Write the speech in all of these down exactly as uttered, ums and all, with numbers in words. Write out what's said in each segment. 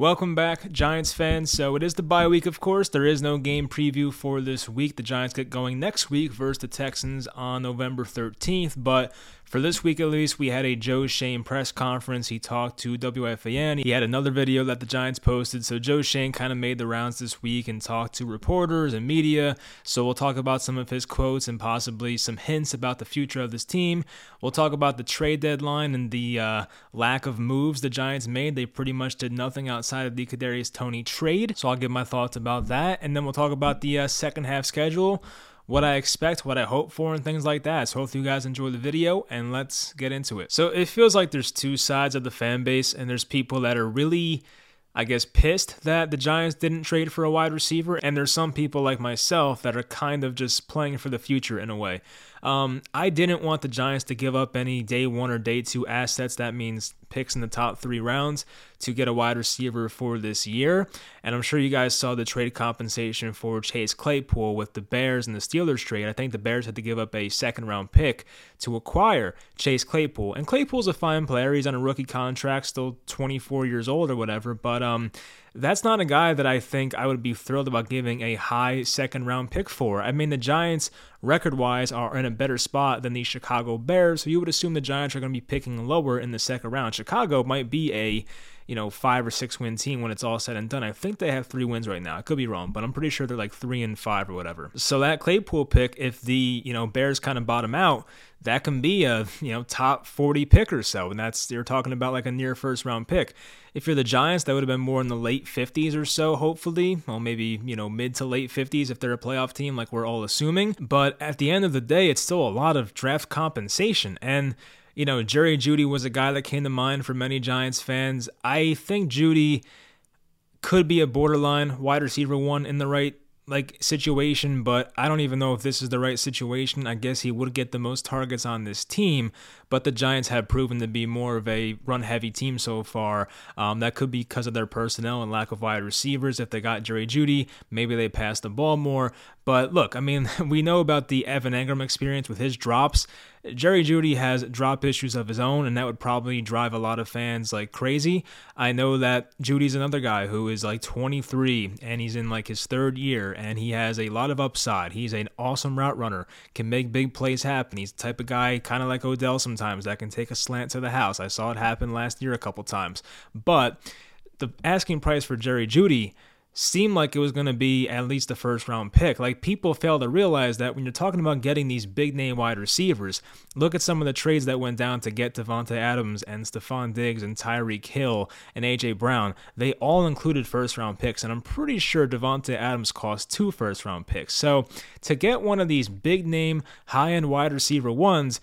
Welcome back, Giants fans. So it is the bye week, of course. There is no game preview for this week. The Giants get going next week versus the Texans on November thirteenth. But for this week, at least, we had a Joe Schoen press conference. He talked to W F A N. He had another video that the Giants posted. So Joe Schoen kind of made the rounds this week and talked to reporters and media. So we'll talk about some of his quotes and possibly some hints about the future of this team. We'll talk about the trade deadline and the uh, lack of moves the Giants made. They pretty much did nothing outside of the Kadarius Toney trade, so I'll give my thoughts about that, and then we'll talk about the uh, second half schedule, what I expect, what I hope for, and things like that. So hopefully you guys enjoy the video, and let's get into it. So it feels like there's two sides of the fan base, and there's people that are really, I guess, pissed that the Giants didn't trade for a wide receiver, and there's some people like myself that are kind of just playing for the future in a way. Um, I didn't want the Giants to give up any day one or day two assets. That means picks in the top three rounds to get a wide receiver for this year. And I'm sure you guys saw the trade compensation for Chase Claypool with the Bears and the Steelers trade. I think the Bears had to give up a second round pick to acquire Chase Claypool. And Claypool's a fine player. He's on a rookie contract, still twenty-four years old or whatever. But um, that's not a guy that I think I would be thrilled about giving a high second round pick for. I mean, the Giants record-wise are in a better spot than the Chicago Bears, so you would assume the Giants are going to be picking lower in the second round. Chicago might be a, you know, five or six win team when it's all said and done. I think they have three wins right now. I could be wrong, but I'm pretty sure they're like three and five or whatever. So that Claypool pick, if the, you know, Bears kind of bottom out, that can be a, you know, top forty pick or so. And that's, you're talking about like a near first round pick. If you're the Giants, that would have been more in the late fifties or so, hopefully. Well, maybe, you know, mid to late fifties if they're a playoff team, like we're all assuming. But at the end of the day, it's still a lot of draft compensation. And you know, Jerry Jeudy was a guy that came to mind for many Giants fans. I think Jeudy could be a borderline wide receiver one in the right like situation, but I don't even know if this is the right situation. I guess he would get the most targets on this team, but the Giants have proven to be more of a run-heavy team so far. Um, that could be because of their personnel and lack of wide receivers. If they got Jerry Jeudy, maybe they pass the ball more. But look, I mean, we know about the Evan Engram experience with his drops. Jerry Jeudy has drop issues of his own, and that would probably drive a lot of fans like crazy. I know that Judy's another guy who is like twenty-three, and he's in like his third year, and he has a lot of upside. He's an awesome route runner, can make big plays happen. He's the type of guy, kind of like Odell sometimes, that can take a slant to the house. I saw it happen last year a couple times. But the asking price for Jerry Jeudy seemed like it was going to be at least the first round pick. Like, people fail to realize that when you're talking about getting these big name wide receivers, look at some of the trades that went down to get Davante Adams and Stephon Diggs and Tyreek Hill and A J. Brown. They all included first round picks, and I'm pretty sure Davante Adams cost two first round picks. So to get one of these big name high end wide receiver ones,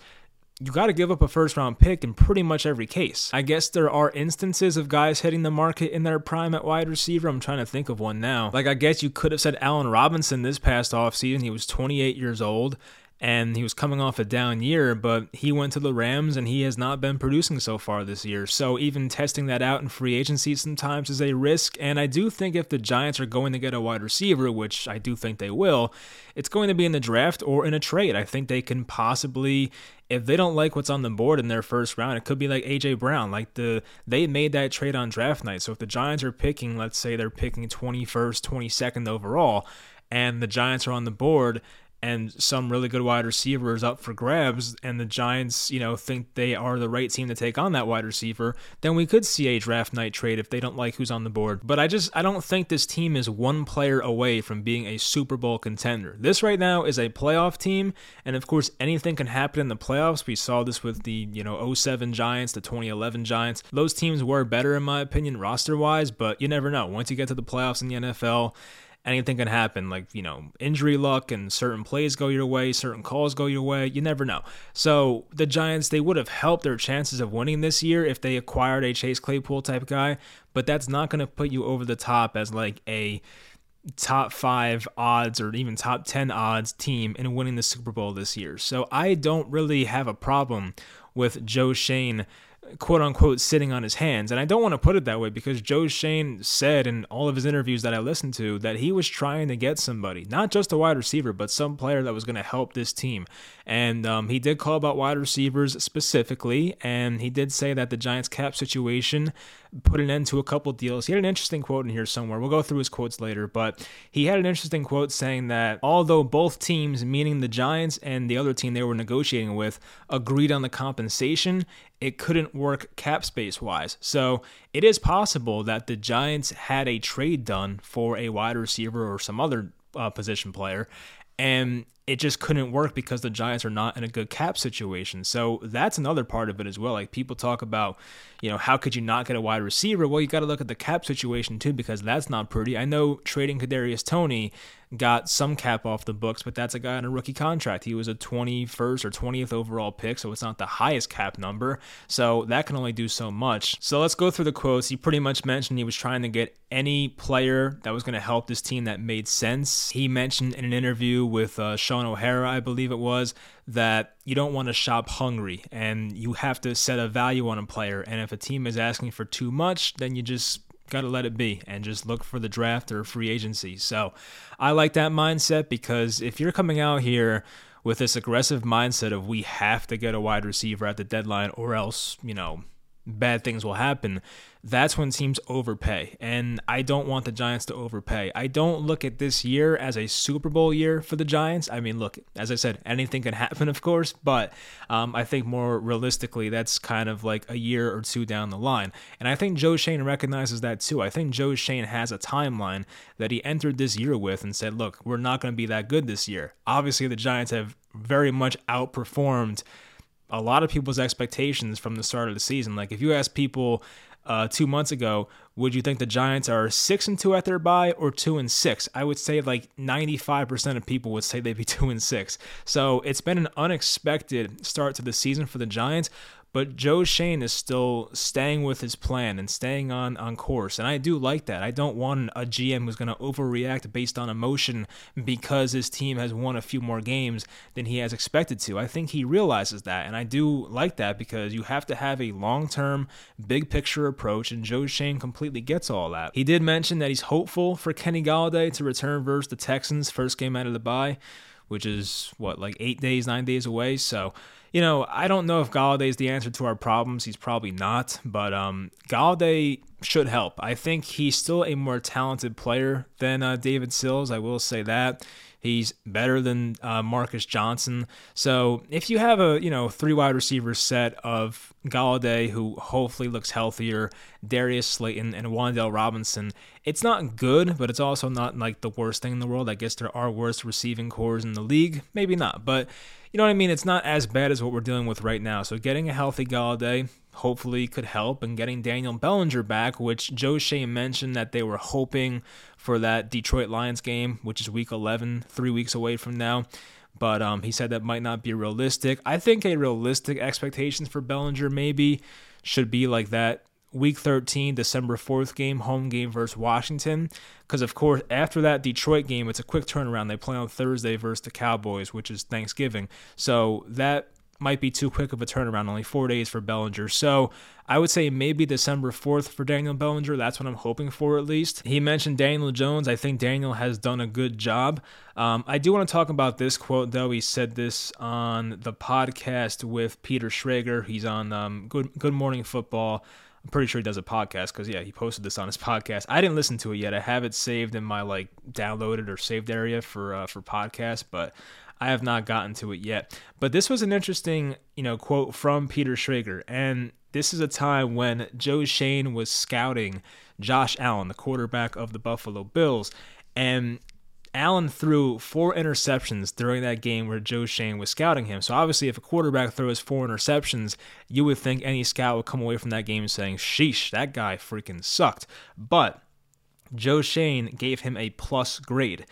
you got to give up a first-round pick in pretty much every case. I guess there are instances of guys hitting the market in their prime at wide receiver. I'm trying to think of one now. Like, I guess you could have said Allen Robinson this past offseason. He was twenty-eight years old, and he was coming off a down year, but he went to the Rams, and he has not been producing so far this year. So even testing that out in free agency sometimes is a risk, and I do think if the Giants are going to get a wide receiver, which I do think they will, it's going to be in the draft or in a trade. I think they can possibly, if they don't like what's on the board in their first round, it could be like A J. Brown. Like the they made that trade on draft night. So if the Giants are picking, let's say they're picking twenty-first, twenty-second overall, and the Giants are on the board and some really good wide receiver is up for grabs, and the Giants, you know, think they are the right team to take on that wide receiver, then we could see a draft night trade if they don't like who's on the board. But I just, I don't think this team is one player away from being a Super Bowl contender. This right now is a playoff team, and of course, anything can happen in the playoffs. We saw this with the, you know, oh seven Giants, the twenty eleven Giants. Those teams were better, in my opinion, roster-wise, but you never know. Once you get to the playoffs in the N F L, anything can happen, like, you know, injury luck and certain plays go your way, certain calls go your way. You never know. So the Giants, they would have helped their chances of winning this year if they acquired a Chase Claypool type guy, but that's not going to put you over the top as like a top five odds or even top ten odds team in winning the Super Bowl this year. So I don't really have a problem with Joe Schoen, quote-unquote, sitting on his hands. And I don't want to put it that way, because Joe Schoen said in all of his interviews that I listened to that he was trying to get somebody, not just a wide receiver, but some player that was going to help this team. And um, he did call about wide receivers specifically, and he did say that the Giants' cap situation put an end to a couple deals. He had an interesting quote in here somewhere. We'll go through his quotes later, but he had an interesting quote saying that although both teams, meaning the Giants and the other team they were negotiating with, agreed on the compensation, it couldn't work cap space wise. So it is possible that the Giants had a trade done for a wide receiver or some other uh, position player, and it just couldn't work because the Giants are not in a good cap situation. So that's another part of it as well. Like, people talk about, you know, how could you not get a wide receiver? Well, you got to look at the cap situation too, because that's not pretty. I know trading Kadarius Toney got some cap off the books, but that's a guy on a rookie contract. He was a twenty-first or twentieth overall pick, so it's not the highest cap number. So that can only do so much. So let's go through the quotes. He pretty much mentioned he was trying to get any player that was going to help this team that made sense. He mentioned in an interview with uh, Sean O'Hara, I believe it was, that you don't want to shop hungry and you have to set a value on a player. And if a team is asking for too much, then you just got to let it be and just look for the draft or free agency. So I like that mindset, because if you're coming out here with this aggressive mindset of we have to get a wide receiver at the deadline or else, you know, bad things will happen, that's when teams overpay. And I don't want the Giants to overpay. I don't look at this year as a Super Bowl year for the Giants. I mean, look, as I said, anything can happen, of course, but um, I think more realistically, that's kind of like a year or two down the line. And I think Joe Schoen recognizes that too. I think Joe Schoen has a timeline that he entered this year with and said, look, we're not going to be that good this year. Obviously, the Giants have very much outperformed a lot of people's expectations from the start of the season. Like, if you ask people uh, two months ago, would you think the Giants are six and two at their bye or two and six? I would say like ninety-five percent of people would say they'd be two and six. So it's been an unexpected start to the season for the Giants, but Joe Schoen is still staying with his plan and staying on, on course. And I do like that. I don't want a G M who's going to overreact based on emotion because his team has won a few more games than he has expected to. I think he realizes that. And I do like that, because you have to have a long-term, big-picture approach, and Joe Schoen completely gets all that. He did mention that he's hopeful for Kenny Golladay to return versus the Texans, first game out of the bye, which is, what, like eight days, nine days away? So, you know, I don't know if Golladay is the answer to our problems. He's probably not, but um, Golladay should help. I think he's still a more talented player than uh, David Sills. I will say that. He's better than uh, Marcus Johnson. So if you have a, you know, three wide receiver set of Golladay, who hopefully looks healthier, Darius Slayton, and Wan'Dale Robinson, it's not good, but it's also not like the worst thing in the world. I guess there are worse receiving cores in the league. Maybe not, but you know what I mean? It's not as bad as what we're dealing with right now. So getting a healthy Golladay hopefully could help, and getting Daniel Bellinger back, which Joe Schoen mentioned that they were hoping for that Detroit Lions game, which is week eleven, three weeks away from now. But um, he said that might not be realistic. I think a realistic expectations for Bellinger maybe should be like that week thirteen, December fourth game, home game versus Washington. Because, of course, after that Detroit game, it's a quick turnaround. They play on Thursday versus the Cowboys, which is Thanksgiving. So that might be too quick of a turnaround, only four days for Bellinger. So I would say maybe December fourth for Daniel Bellinger. That's what I'm hoping for, at least. He mentioned Daniel Jones. I think Daniel has done a good job. Um, I do want to talk about this quote, though. He said this on the podcast with Peter Schrager. He's on um, Good Good Morning Football. I'm pretty sure he does a podcast, because, yeah, he posted this on his podcast. I didn't listen to it yet. I have it saved in my, like, downloaded or saved area for uh, for podcasts, but I have not gotten to it yet. But this was an interesting, you know, quote from Peter Schrager. And this is a time when Joe Schoen was scouting Josh Allen, the quarterback of the Buffalo Bills. And Allen threw four interceptions during that game where Joe Schoen was scouting him. So obviously, if a quarterback throws four interceptions, you would think any scout would come away from that game saying, sheesh, that guy freaking sucked. But Joe Schoen gave him a plus grade.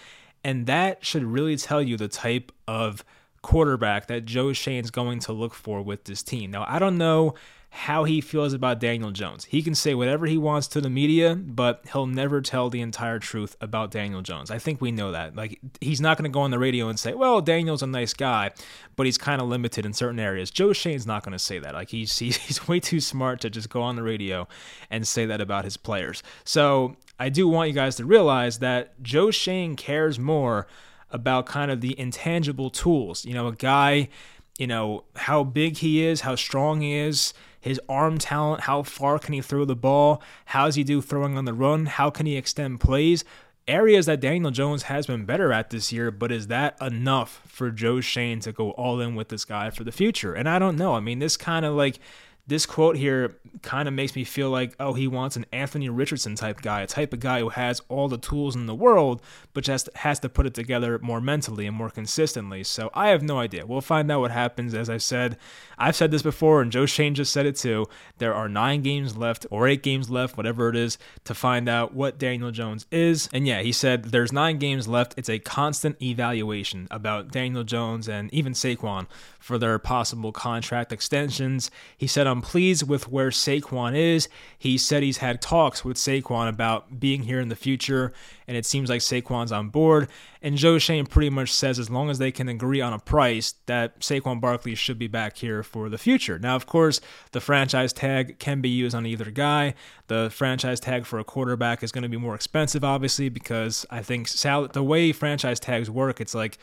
And that should really tell you the type of quarterback that Joe Schoen's going to look for with this team. Now, I don't know how he feels about Daniel Jones. He can say whatever he wants to the media, but he'll never tell the entire truth about Daniel Jones. I think we know that. Like, he's not going to go on the radio and say, well, Daniel's a nice guy, but he's kind of limited in certain areas. Joe Schoen's not going to say that. Like, he's, he's way too smart to just go on the radio and say that about his players. So I do want you guys to realize that Joe Schoen cares more about kind of the intangible tools. You know, a guy you know, how big he is, how strong he is, his arm talent, how far can he throw the ball, how does he do throwing on the run, how can he extend plays, areas that Daniel Jones has been better at this year, but is that enough for Joe Schoen to go all in with this guy for the future? And I don't know. I mean, this kind of like, this quote here kind of makes me feel like, oh, he wants an Anthony Richardson type guy, a type of guy who has all the tools in the world, but just has to put it together more mentally and more consistently. So I have no idea. We'll find out what happens. As I said, I've said this before, and Joe Schoen just said it too. There are nine games left or eight games left, whatever it is, to find out what Daniel Jones is. And yeah, he said there's nine games left. It's a constant evaluation about Daniel Jones and even Saquon for their possible contract extensions. He said, I'm pleased with where Saquon is. He said he's had talks with Saquon about being here in the future, and it seems like Saquon's on board. And Joe Schoen pretty much says as long as they can agree on a price, that Saquon Barkley should be back here for the future. Now, of course, the franchise tag can be used on either guy. The franchise tag for a quarterback is going to be more expensive, obviously, because I think sal- the way franchise tags work, it's like,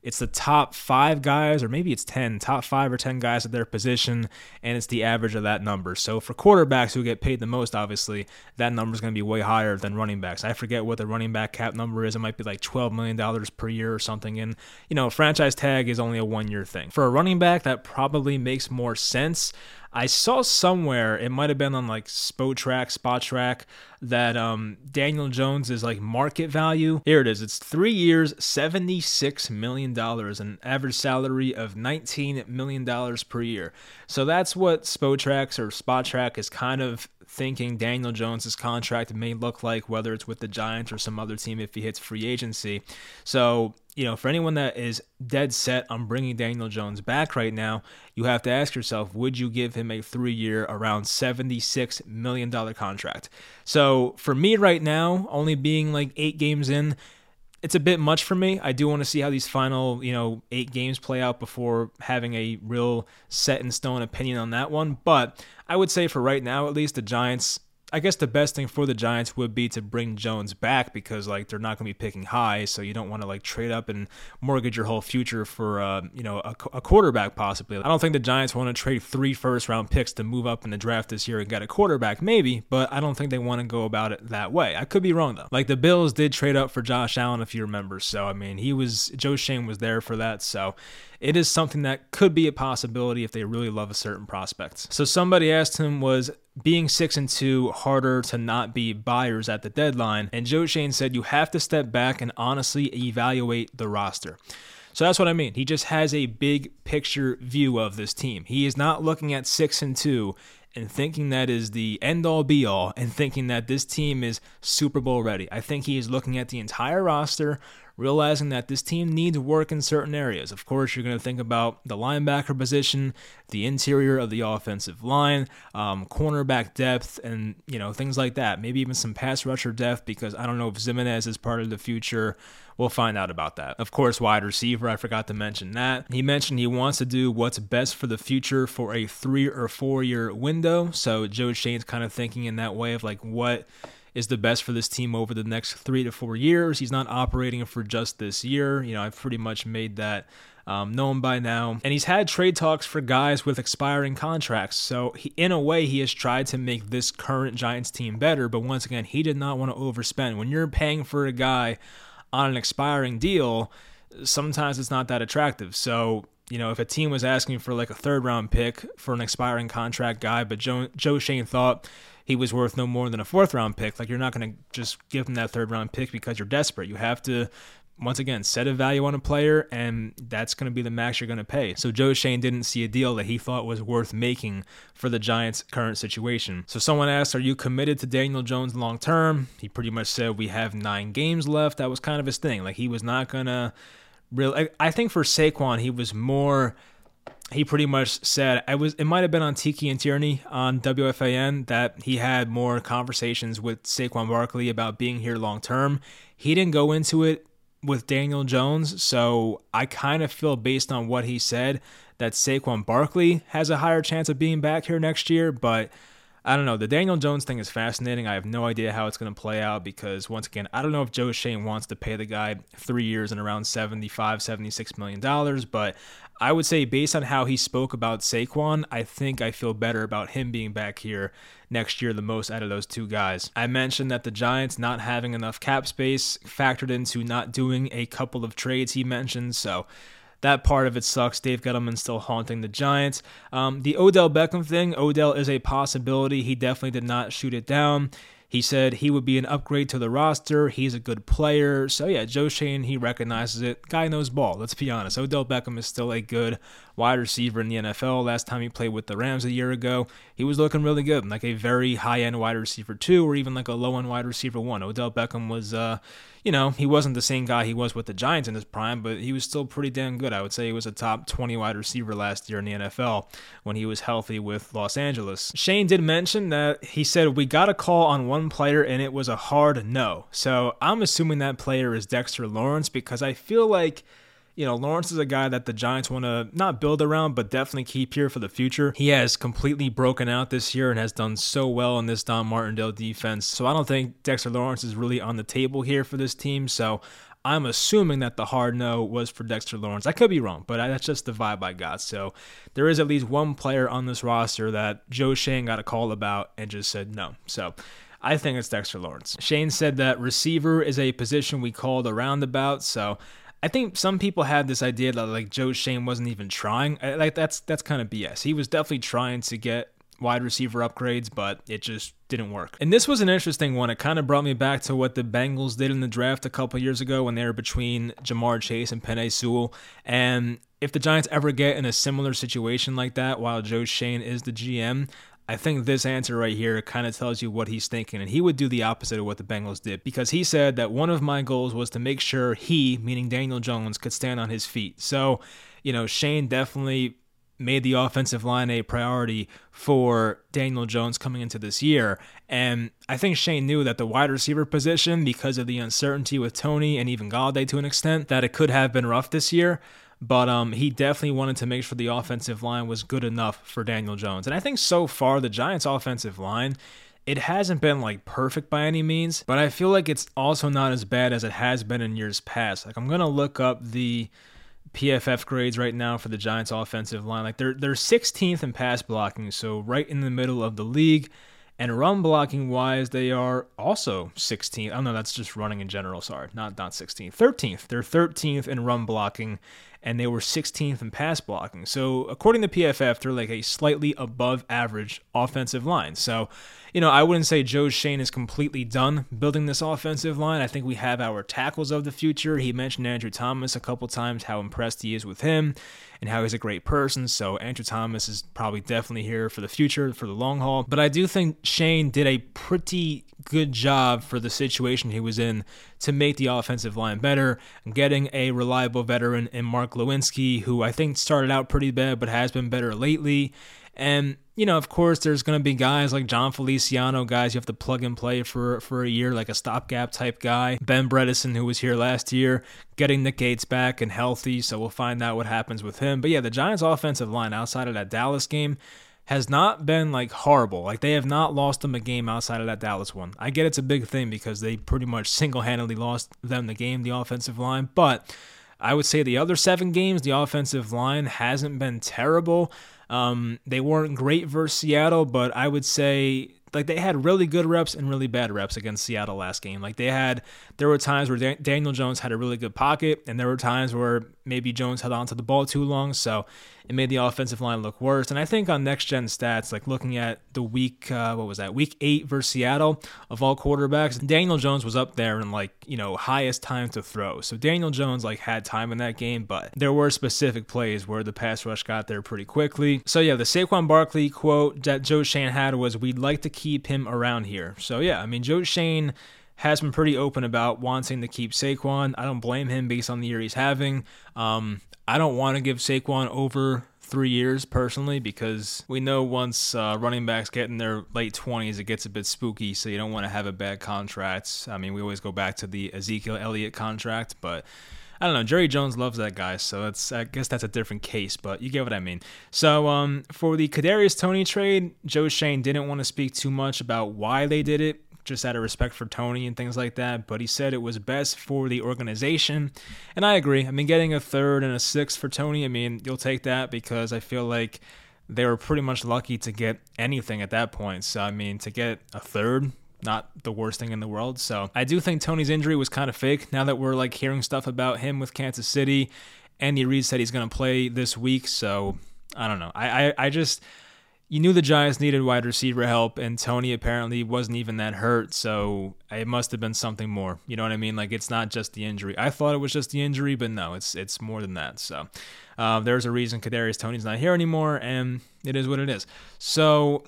it's the top five guys, or maybe it's ten, top five or ten guys at their position, and it's the average of that number. So for quarterbacks who get paid the most, obviously, that number is going to be way higher than running backs. I forget what the running back cap number is. It might be like twelve million dollars per year or something. And, you know, franchise tag is only a one-year thing. For a running back, that probably makes more sense. I saw somewhere, it might have been on like Spotrac, Spotrac, that um, Daniel Jones is like market value. Here it is. It's three years, seventy-six million dollars, an average salary of nineteen million dollars per year. So that's what Spotrac or Spotrac is kind of thinking Daniel Jones's contract may look like, whether it's with the Giants or some other team if he hits free agency. So, you know, for anyone that is dead set on bringing Daniel Jones back right now, you have to ask yourself, would you give him a three-year, around seventy-six million dollars contract? So for me right now, only being like eight games in, it's a bit much for me. I do want to see how these final, you know, eight games play out before having a real set-in-stone opinion on that one. But I would say for right now, at least, the Giants, I guess the best thing for the Giants would be to bring Jones back because, like, they're not going to be picking high, so you don't want to, like, trade up and mortgage your whole future for, uh, you know, a, a quarterback possibly. I don't think the Giants want to trade three first-round picks to move up in the draft this year and get a quarterback, maybe, but I don't think they want to go about it that way. I could be wrong, though. Like, the Bills did trade up for Josh Allen, if you remember, so, I mean, he was, Joe Schoen was there for that, so it is something that could be a possibility if they really love a certain prospect. So somebody asked him, was being six and two harder to not be buyers at the deadline? And Joe Schoen said, you have to step back and honestly evaluate the roster. So that's what I mean. He just has a big picture view of this team. He is not looking at six and two and thinking that is the end-all be-all and thinking that this team is Super Bowl ready. I think he is looking at the entire roster, realizing that this team needs work in certain areas. Of course, you're going to think about the linebacker position, the interior of the offensive line, um, cornerback depth, and, you know, things like that. Maybe even some pass rusher depth, because I don't know if Zimenez is part of the future. We'll find out about that. Of course, wide receiver, I forgot to mention that. He mentioned he wants to do what's best for the future for a three or four year window. So Joe Schoen's kind of thinking in that way of like, what is the best for this team over the next three to four years? He's not operating for just this year. You know, I've pretty much made that Um, known by now. And he's had trade talks for guys with expiring contracts. So he, in a way, he has tried to make this current Giants team better. But once again, he did not want to overspend. When you're paying for a guy on an expiring deal, sometimes it's not that attractive. So, you know, if a team was asking for like a third round pick for an expiring contract guy, but Joe, Joe Schoen thought he was worth no more than a fourth round pick, like, you're not going to just give him that third round pick because you're desperate. You have to, once again, set a value on a player, and that's going to be the max you're going to pay. So Joe Schoen didn't see a deal that he thought was worth making for the Giants' current situation. So someone asked, are you committed to Daniel Jones long-term? He pretty much said, we have nine games left. That was kind of his thing. Like, he was not going to really, I think for Saquon, he was more, he pretty much said, I was, it might have been on Tiki and Tierney on W F A N, that he had more conversations with Saquon Barkley about being here long-term. He didn't go into it with Daniel Jones, so I kind of feel based on what he said that Saquon Barkley has a higher chance of being back here next year, but I don't know. The Daniel Jones thing is fascinating. I have no idea how it's going to play out because, once again, I don't know if Joe Schoen wants to pay the guy three years and around seventy-five, seventy-six million dollars, but I would say based on how he spoke about Saquon, I think I feel better about him being back here next year the most out of those two guys. I mentioned that the Giants not having enough cap space factored into not doing a couple of trades he mentioned, so that part of it sucks. Dave Gettleman's still haunting the Giants. Um, the Odell Beckham thing, Odell is a possibility. He definitely did not shoot it down. He said he would be an upgrade to the roster. He's a good player. So, yeah, Joe Schoen, he recognizes it. Guy knows ball. Let's be honest. Odell Beckham is still a good wide receiver in the N F L. Last time he played with the Rams a year ago, he was looking really good, like a very high-end wide receiver two or even like a low-end wide receiver one. Odell Beckham was, uh, you know, he wasn't the same guy he was with the Giants in his prime, but he was still pretty damn good. I would say he was a top twenty wide receiver last year in the N F L when he was healthy with Los Angeles. Schoen did mention that he said, we got a call on one player and it was a hard no. So I'm assuming that player is Dexter Lawrence because I feel like, you know, Lawrence is a guy that the Giants want to not build around, but definitely keep here for the future. He has completely broken out this year and has done so well in this Don Martindale defense. So I don't think Dexter Lawrence is really on the table here for this team. So I'm assuming that the hard no was for Dexter Lawrence. I could be wrong, but that's just the vibe I got. So there is at least one player on this roster that Joe Schoen got a call about and just said no. So I think it's Dexter Lawrence. Schoen said that receiver is a position we called a roundabout, so I think some people had this idea that like Joe Schoen wasn't even trying. Like that's that's kind of B S. He was definitely trying to get wide receiver upgrades, but it just didn't work. And this was an interesting one. It kind of brought me back to what the Bengals did in the draft a couple years ago when they were between Jamar Chase and Penei Sewell. And if the Giants ever get in a similar situation like that while Joe Schoen is the G M, I think this answer right here kind of tells you what he's thinking, and he would do the opposite of what the Bengals did because he said that one of my goals was to make sure he, meaning Daniel Jones, could stand on his feet. So, you know, Schoen definitely made the offensive line a priority for Daniel Jones coming into this year. And I think Schoen knew that the wide receiver position, because of the uncertainty with Toney and even Galladay to an extent, that it could have been rough this year. But um, he definitely wanted to make sure the offensive line was good enough for Daniel Jones. And I think so far, the Giants' offensive line, it hasn't been like perfect by any means, but I feel like it's also not as bad as it has been in years past. Like I'm going to look up the P F F grades right now for the Giants' offensive line. Like they're they're sixteenth in pass blocking, so right in the middle of the league. And run blocking wise, they are also sixteenth. Oh no, that's just running in general. Sorry, not not sixteenth. thirteenth. They're thirteenth in run blocking, and they were sixteenth in pass blocking. So according to P F F, they're like a slightly above average offensive line. So, you know, I wouldn't say Joe Schoen is completely done building this offensive line. I think we have our tackles of the future. He mentioned Andrew Thomas a couple times, how impressed he is with him and how he's a great person. So Andrew Thomas is probably definitely here for the future, for the long haul. But I do think Schoen did a pretty good job for the situation he was in to make the offensive line better, getting a reliable veteran in Mark Lewinsky, who I think started out pretty bad but has been better lately. And, you know, of course, there's going to be guys like John Feliciano, guys you have to plug and play for, for a year, like a stopgap type guy. Ben Bredesen, who was here last year, getting Nick Gates back and healthy, so we'll find out what happens with him. But yeah, the Giants' offensive line outside of that Dallas game has not been like horrible. Like they have not lost them a game outside of that Dallas one. I get it's a big thing because they pretty much single-handedly lost them the game, the offensive line, but I would say the other seven games, the offensive line hasn't been terrible. Um, they weren't great versus Seattle, but I would say like they had really good reps and really bad reps against Seattle last game. Like they had, there were times where Dan- Daniel Jones had a really good pocket, and there were times where maybe Jones held onto the ball too long, so it made the offensive line look worse. And I think on next gen stats, like looking at the week, uh, what was that, week eight versus Seattle of all quarterbacks, Daniel Jones was up there in like, you know, highest time to throw. So Daniel Jones like had time in that game, but there were specific plays where the pass rush got there pretty quickly. So yeah, the Saquon Barkley quote that Joe Schoen had was, we'd like to keep him around here. So yeah, I mean, Joe Schoen has been pretty open about wanting to keep Saquon. I don't blame him based on the year he's having. Um, I don't want to give Saquon over three years personally because we know once uh, running backs get in their late twenties, it gets a bit spooky, so you don't want to have a bad contract. I mean, we always go back to the Ezekiel Elliott contract, but I don't know. Jerry Jones loves that guy, so that's, I guess that's a different case, but you get what I mean. So um, for the Kadarius Toney trade, Joe Schoen didn't want to speak too much about why they did it, just out of respect for Toney and things like that, but he said it was best for the organization, and I agree. I mean, getting a third and a sixth for Toney, I mean, you'll take that because I feel like they were pretty much lucky to get anything at that point. So, I mean, to get a third, not the worst thing in the world. So I do think Toney's injury was kind of fake now that we're like hearing stuff about him with Kansas City. Andy Reid said he's going to play this week. So I don't know. I, I, I just, you knew the Giants needed wide receiver help, and Toney apparently wasn't even that hurt. So it must have been something more. You know what I mean? Like, it's not just the injury. I thought it was just the injury, but no, it's it's more than that. So uh, there's a reason Kadarius Toney's not here anymore, and it is what it is. So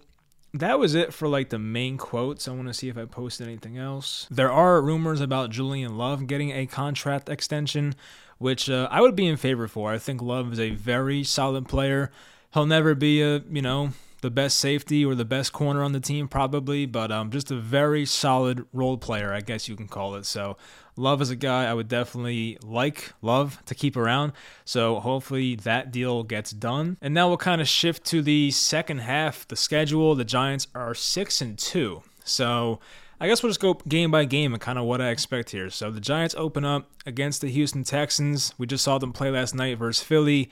that was it for like the main quotes. I want to see if I post anything else. There are rumors about Julian Love getting a contract extension, which uh, I would be in favor for. I think Love is a very solid player. He'll never be a, you know, the best safety or the best corner on the team probably, but um, just a very solid role player, I guess you can call it. So Love is a guy I would definitely like, love to keep around. So hopefully that deal gets done. And now we'll kind of shift to the second half, the schedule. The Giants are six and two. So I guess we'll just go game by game and kind of what I expect here. So the Giants open up against the Houston Texans. We just saw them play last night versus Philly.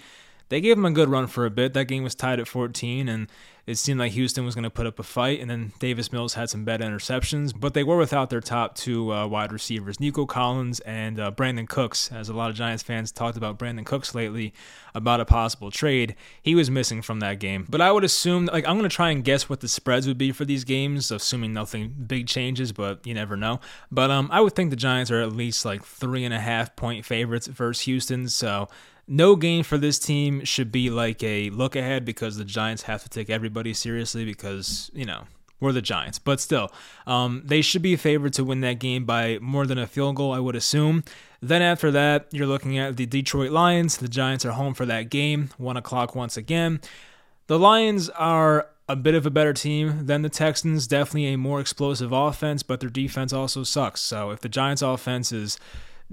They gave them a good run for a bit. That game was tied at fourteen, and it seemed like Houston was going to put up a fight, and then Davis Mills had some bad interceptions, but they were without their top two uh, wide receivers, Nico Collins and uh, Brandon Cooks. As a lot of Giants fans talked about Brandon Cooks lately, about a possible trade, he was missing from that game. But I would assume, like, I'm going to try and guess what the spreads would be for these games, assuming nothing big changes, but you never know. But um, I would think the Giants are at least like three and a half point favorites versus Houston, so no game for this team should be like a look ahead, because the Giants have to take everybody seriously because, you know, we're the Giants. But still, um, they should be favored to win that game by more than a field goal, I would assume. Then after that, you're looking at the Detroit Lions. The Giants are home for that game, one o'clock once again. The Lions are a bit of a better team than the Texans, definitely a more explosive offense, but their defense also sucks. So if the Giants' offense is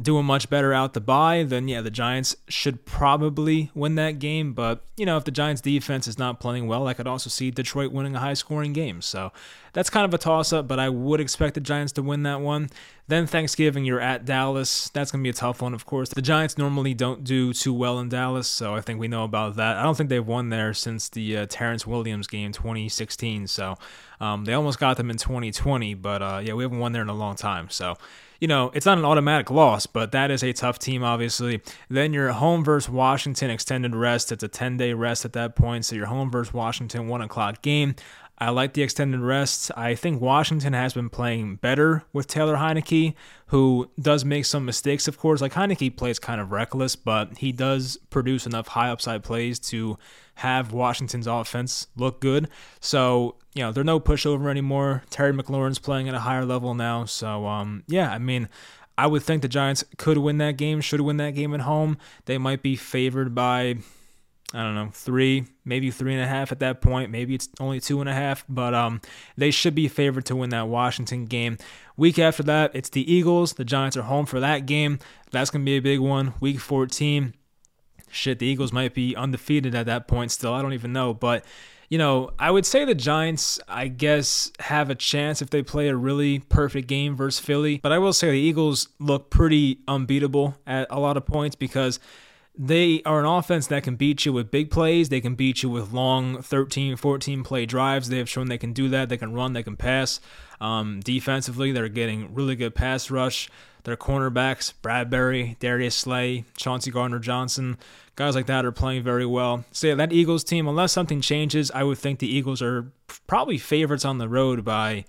doing much better out the bye, then yeah, the Giants should probably win that game. But, you know, if the Giants defense is not playing well, I could also see Detroit winning a high-scoring game. So that's kind of a toss-up, but I would expect the Giants to win that one. Then Thanksgiving, you're at Dallas. That's going to be a tough one, of course. The Giants normally don't do too well in Dallas, so I think we know about that. I don't think they've won there since the uh, Terrence Williams game twenty sixteen, so um, they almost got them in twenty twenty, but uh, yeah, we haven't won there in a long time, so you know, it's not an automatic loss, but that is a tough team, obviously. Then you're home versus Washington, extended rest. It's a ten-day rest at that point, so you're home versus Washington, one o'clock game. I like the extended rest. I think Washington has been playing better with Taylor Heinicke, who does make some mistakes, of course. Like, Heinicke plays kind of reckless, but he does produce enough high upside plays to have Washington's offense look good. So, you know, they're no pushover anymore. Terry McLaurin's playing at a higher level now. So, um, yeah, I mean, I would think the Giants could win that game, should win that game at home. They might be favored by, I don't know, three, maybe three and a half at that point. Maybe it's only two and a half, but um, they should be favored to win that Washington game. Week after that, it's the Eagles. The Giants are home for that game. That's going to be a big one. Week fourteen, shit, the Eagles might be undefeated at that point still. I don't even know, but you know, I would say the Giants, I guess, have a chance if they play a really perfect game versus Philly. But I will say the Eagles look pretty unbeatable at a lot of points because they are an offense that can beat you with big plays. They can beat you with long thirteen, fourteen play drives. They have shown they can do that. They can run, they can pass. Um, defensively, they're getting really good pass rush. Their cornerbacks, Bradbury, Darius Slay, Chauncey Gardner-Johnson, guys like that are playing very well. So yeah, that Eagles team, unless something changes, I would think the Eagles are probably favorites on the road by,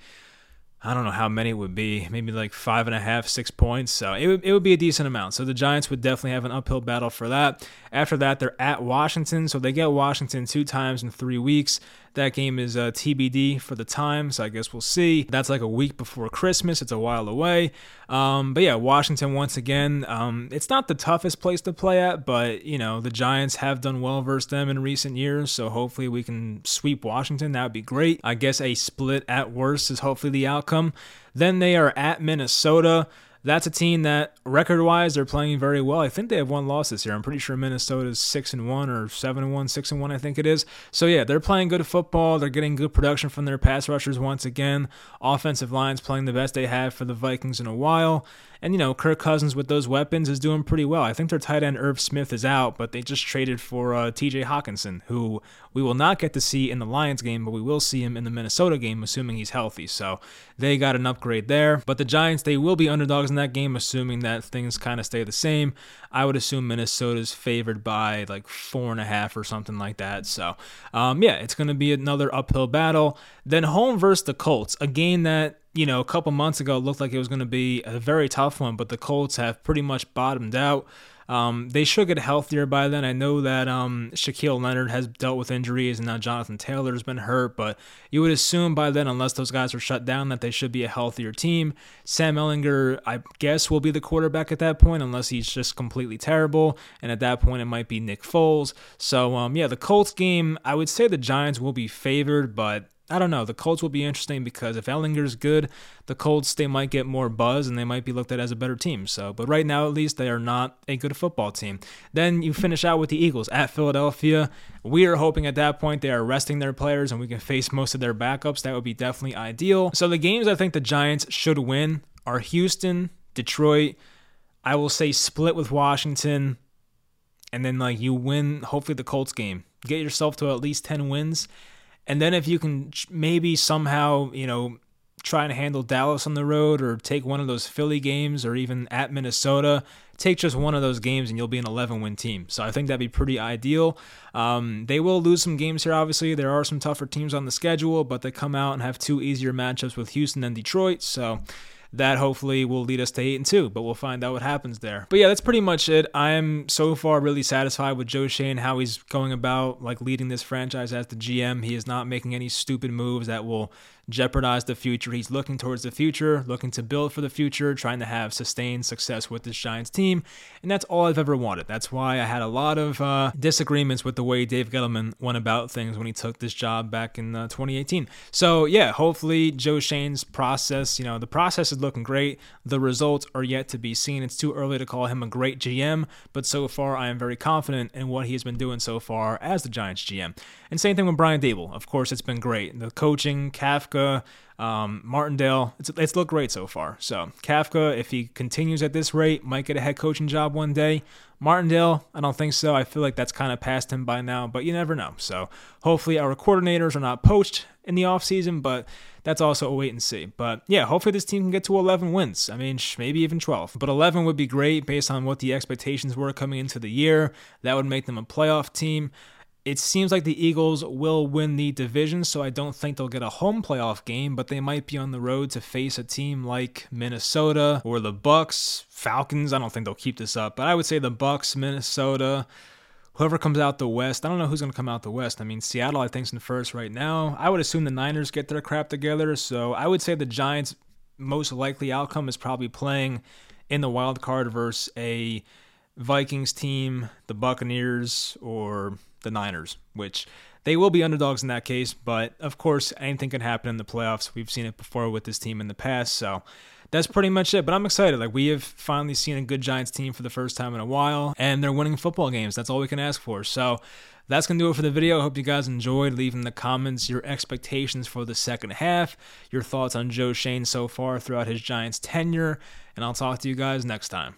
I don't know how many it would be, maybe like five and a half, six points. So it would, it would be a decent amount. So the Giants would definitely have an uphill battle for that. After that, they're at Washington. So they get Washington two times in three weeks. That game is uh, T B D for the time, so I guess we'll see. That's like a week before Christmas. It's a while away. Um, but yeah, Washington once again. Um, it's not the toughest place to play at, but, you know, the Giants have done well versus them in recent years, so hopefully we can sweep Washington. That would be great. I guess a split at worst is hopefully the outcome. Then they are at Minnesota. that's a team that record-wise they're playing very well. I think they have one loss this year. I'm pretty sure Minnesota's six and one or seven and one, six and one, I think it is. So yeah, they're playing good football. They're getting good production from their pass rushers once again. Offensive line's playing the best they have for the Vikings in a while. And, you know, Kirk Cousins with those weapons is doing pretty well. I think their tight end Irv Smith is out, but they just traded for uh, T J Hockenson, who we will not get to see in the Lions game, but we will see him in the Minnesota game, assuming he's healthy. So they got an upgrade there. But the Giants, they will be underdogs in that game, assuming that things kind of stay the same. I would assume Minnesota's favored by like four and a half or something like that. So, um, yeah, it's going to be another uphill battle. Then home versus the Colts, a game that, you know, a couple months ago, it looked like it was going to be a very tough one, but the Colts have pretty much bottomed out. Um, they should get healthier by then. I know that um, Shaquille Leonard has dealt with injuries, and now Jonathan Taylor has been hurt, but you would assume by then, unless those guys are shut down, that they should be a healthier team. Sam Ehlinger, I guess, will be the quarterback at that point, unless he's just completely terrible, and at that point, it might be Nick Foles. So, um, yeah, the Colts game, I would say the Giants will be favored, but I don't know. The Colts will be interesting because if Ellinger's good, the Colts, they might get more buzz and they might be looked at as a better team. So, but right now, at least, they are not a good football team. Then you finish out with the Eagles at Philadelphia. We are hoping at that point they are resting their players and we can face most of their backups. That would be definitely ideal. So the games I think the Giants should win are Houston, Detroit. I will say split with Washington. And then like you win, hopefully, the Colts game. Get yourself to at least ten wins. And then if you can maybe somehow, you know, try and handle Dallas on the road or take one of those Philly games or even at Minnesota, take just one of those games and you'll be an eleven-win team. So I think that'd be pretty ideal. Um, they will lose some games here, obviously. There are some tougher teams on the schedule, but they come out and have two easier matchups with Houston and Detroit. So that hopefully will lead us to eight and two, but we'll find out what happens there. But yeah, that's pretty much it. I'm so far really satisfied with Joe Schoen, how he's going about like leading this franchise as the G M. He is not making any stupid moves that will jeopardize the future. He's looking towards the future, looking to build for the future, trying to have sustained success with this Giants team. And that's all I've ever wanted. That's why I had a lot of uh, disagreements with the way Dave Gettleman went about things when he took this job back in uh, twenty eighteen. So yeah, hopefully Joe Schoen's process, you know, the process is looking great. The results are yet to be seen. It's too early to call him a great G M, but so far I am very confident in what he has been doing so far as the Giants G M. And same thing with Brian Dable. Of course, it's been great. The coaching, Kafka, Um, Martindale, it's, it's looked great so far. So Kafka, if he continues at this rate, might get a head coaching job one day. Martindale, I don't think so. I feel like that's kind of past him by now, but you never know. So hopefully our coordinators are not poached in the offseason, but that's also a wait and see. But yeah, hopefully this team can get to eleven wins. I mean, maybe even twelve, but eleven would be great based on what the expectations were coming into the year. That would make them a playoff team. It seems like the Eagles will win the division, so I don't think they'll get a home playoff game, but they might be on the road to face a team like Minnesota or the Bucs, Falcons. I don't think they'll keep this up, but I would say the Bucs, Minnesota, whoever comes out the West. I don't know who's going to come out the West. I mean, Seattle, I think, is in first right now. I would assume the Niners get their crap together, so I would say the Giants' most likely outcome is probably playing in the wild card versus a Vikings team, the Buccaneers, or the Niners, which they will be underdogs in that case, but of course anything can happen in the playoffs. We've seen it before with this team in the past, so that's pretty much it. But I'm excited. Like, we have finally seen a good Giants team for the first time in a while, and they're winning football games. That's all we can ask for. So that's going to do it for the video. I hope you guys enjoyed. Leave in the comments your expectations for the second half, your thoughts on Joe Schoen so far throughout his Giants tenure, and I'll talk to you guys next time.